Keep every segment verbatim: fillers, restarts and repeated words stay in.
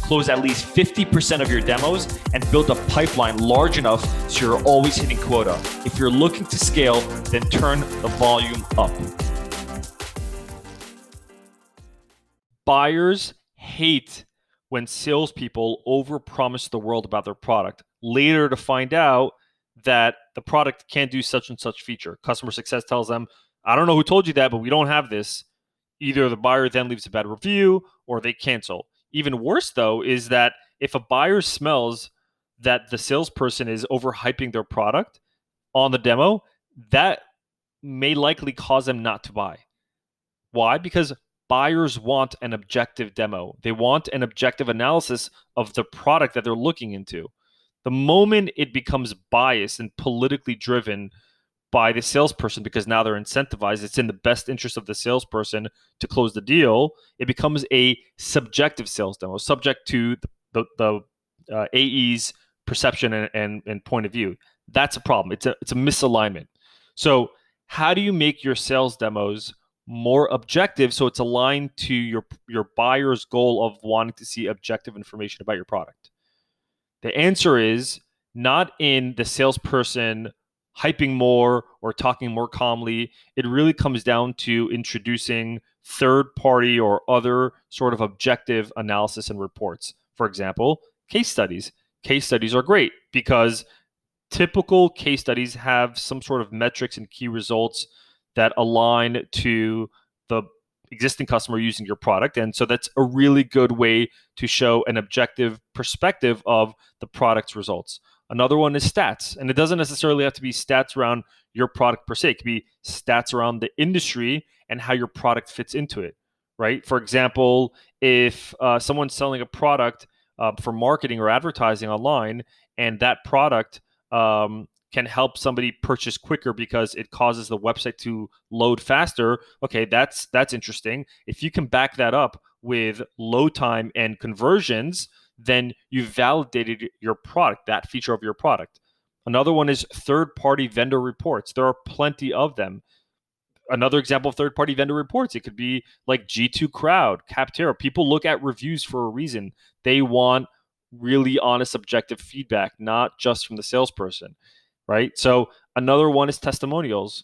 close at least fifty percent of your demos, and build a pipeline large enough so you're always hitting quota. If you're looking to scale, then turn the volume up. Buyers hate when salespeople overpromise the world about their product, later to find out that the product can't do such and such feature. Customer success tells them, I don't know who told you that, but we don't have this. Either the buyer then leaves a bad review or they cancel. Even worse, though, is that if a buyer smells that the salesperson is overhyping their product on the demo, that may likely cause them not to buy. Why? Because buyers want an objective demo. They want an objective analysis of the product that they're looking into. The moment it becomes biased and politically driven by the salesperson, because now they're incentivized, it's in the best interest of the salesperson to close the deal, it becomes a subjective sales demo, subject to the, the, the uh, A E's perception and, and, and point of view. That's a problem. It's a, it's a misalignment. So how do you make your sales demos more objective so it's aligned to your your buyer's goal of wanting to see objective information about your product? The answer is not in the salesperson hyping more or talking more calmly. It really comes down to introducing third-party or other sort of objective analysis and reports. For example, case studies. Case studies are great because typical case studies have some sort of metrics and key results that align to the existing customer using your product. And so that's a really good way to show an objective perspective of the product's results. Another one is stats. And it doesn't necessarily have to be stats around your product per se. It could be stats around the industry and how your product fits into it, right? For example, if uh, someone's selling a product uh, for marketing or advertising online, and that product um, can help somebody purchase quicker because it causes the website to load faster. Okay, that's that's interesting. If you can back that up with load time and conversions, then you validated your product, that feature of your product. Another one is third-party vendor reports. There are plenty of them. Another example of third-party vendor reports, it could be like G two Crowd, Capterra. People look at reviews for a reason. They want really honest, objective feedback, not just from the salesperson. Right? So another one is testimonials.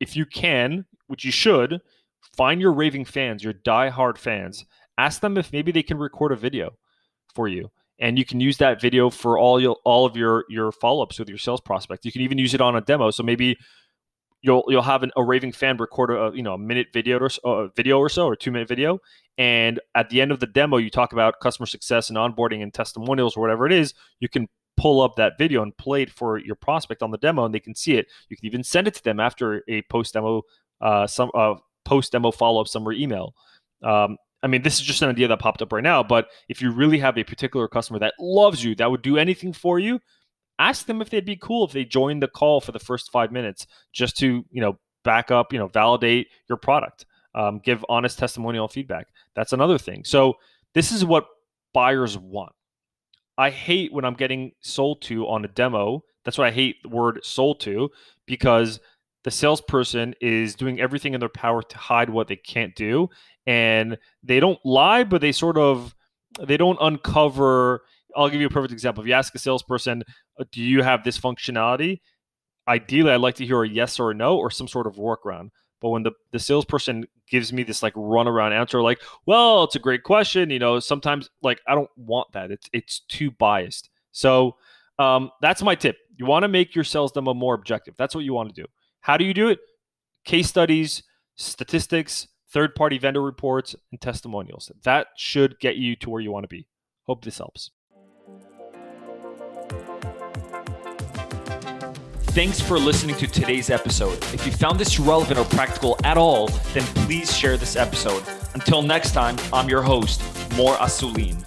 If you can, which you should, find your raving fans, your diehard fans. Ask them if maybe they can record a video for you. And you can use that video for all your all of your, your follow-ups with your sales prospect. You can even use it on a demo. So maybe you'll you'll have an, a raving fan record a you know a minute video or so, a video or so, or two minute video. And at the end of the demo, you talk about customer success and onboarding and testimonials or whatever it is. You can pull up that video and play it for your prospect on the demo, and they can see it. You can even send it to them after a post demo, uh, some uh, post demo follow up summary email. Um, I mean, this is just an idea that popped up right now. But if you really have a particular customer that loves you, that would do anything for you, ask them if they'd be cool if they joined the call for the first five minutes, just to you know back up, you know, validate your product, um, give honest testimonial feedback. That's another thing. So this is what buyers want. I hate when I'm getting sold to on a demo. That's why I hate the word sold to, because the salesperson is doing everything in their power to hide what they can't do. And they don't lie, but they sort of, they don't uncover. I'll give you a perfect example. If you ask a salesperson, do you have this functionality? Ideally, I'd like to hear a yes or a no or some sort of workaround. But when the, the salesperson gives me this like runaround answer, like, well, it's a great question. You know, sometimes like, I don't want that. It's, it's too biased. So um, that's my tip. You want to make your sales demo more objective. That's what you want to do. How do you do it? Case studies, statistics, third-party vendor reports, and testimonials. That should get you to where you want to be. Hope this helps. Thanks for listening to today's episode. If you found this relevant or practical at all, then please share this episode. Until next time, I'm your host, Mor Asulin.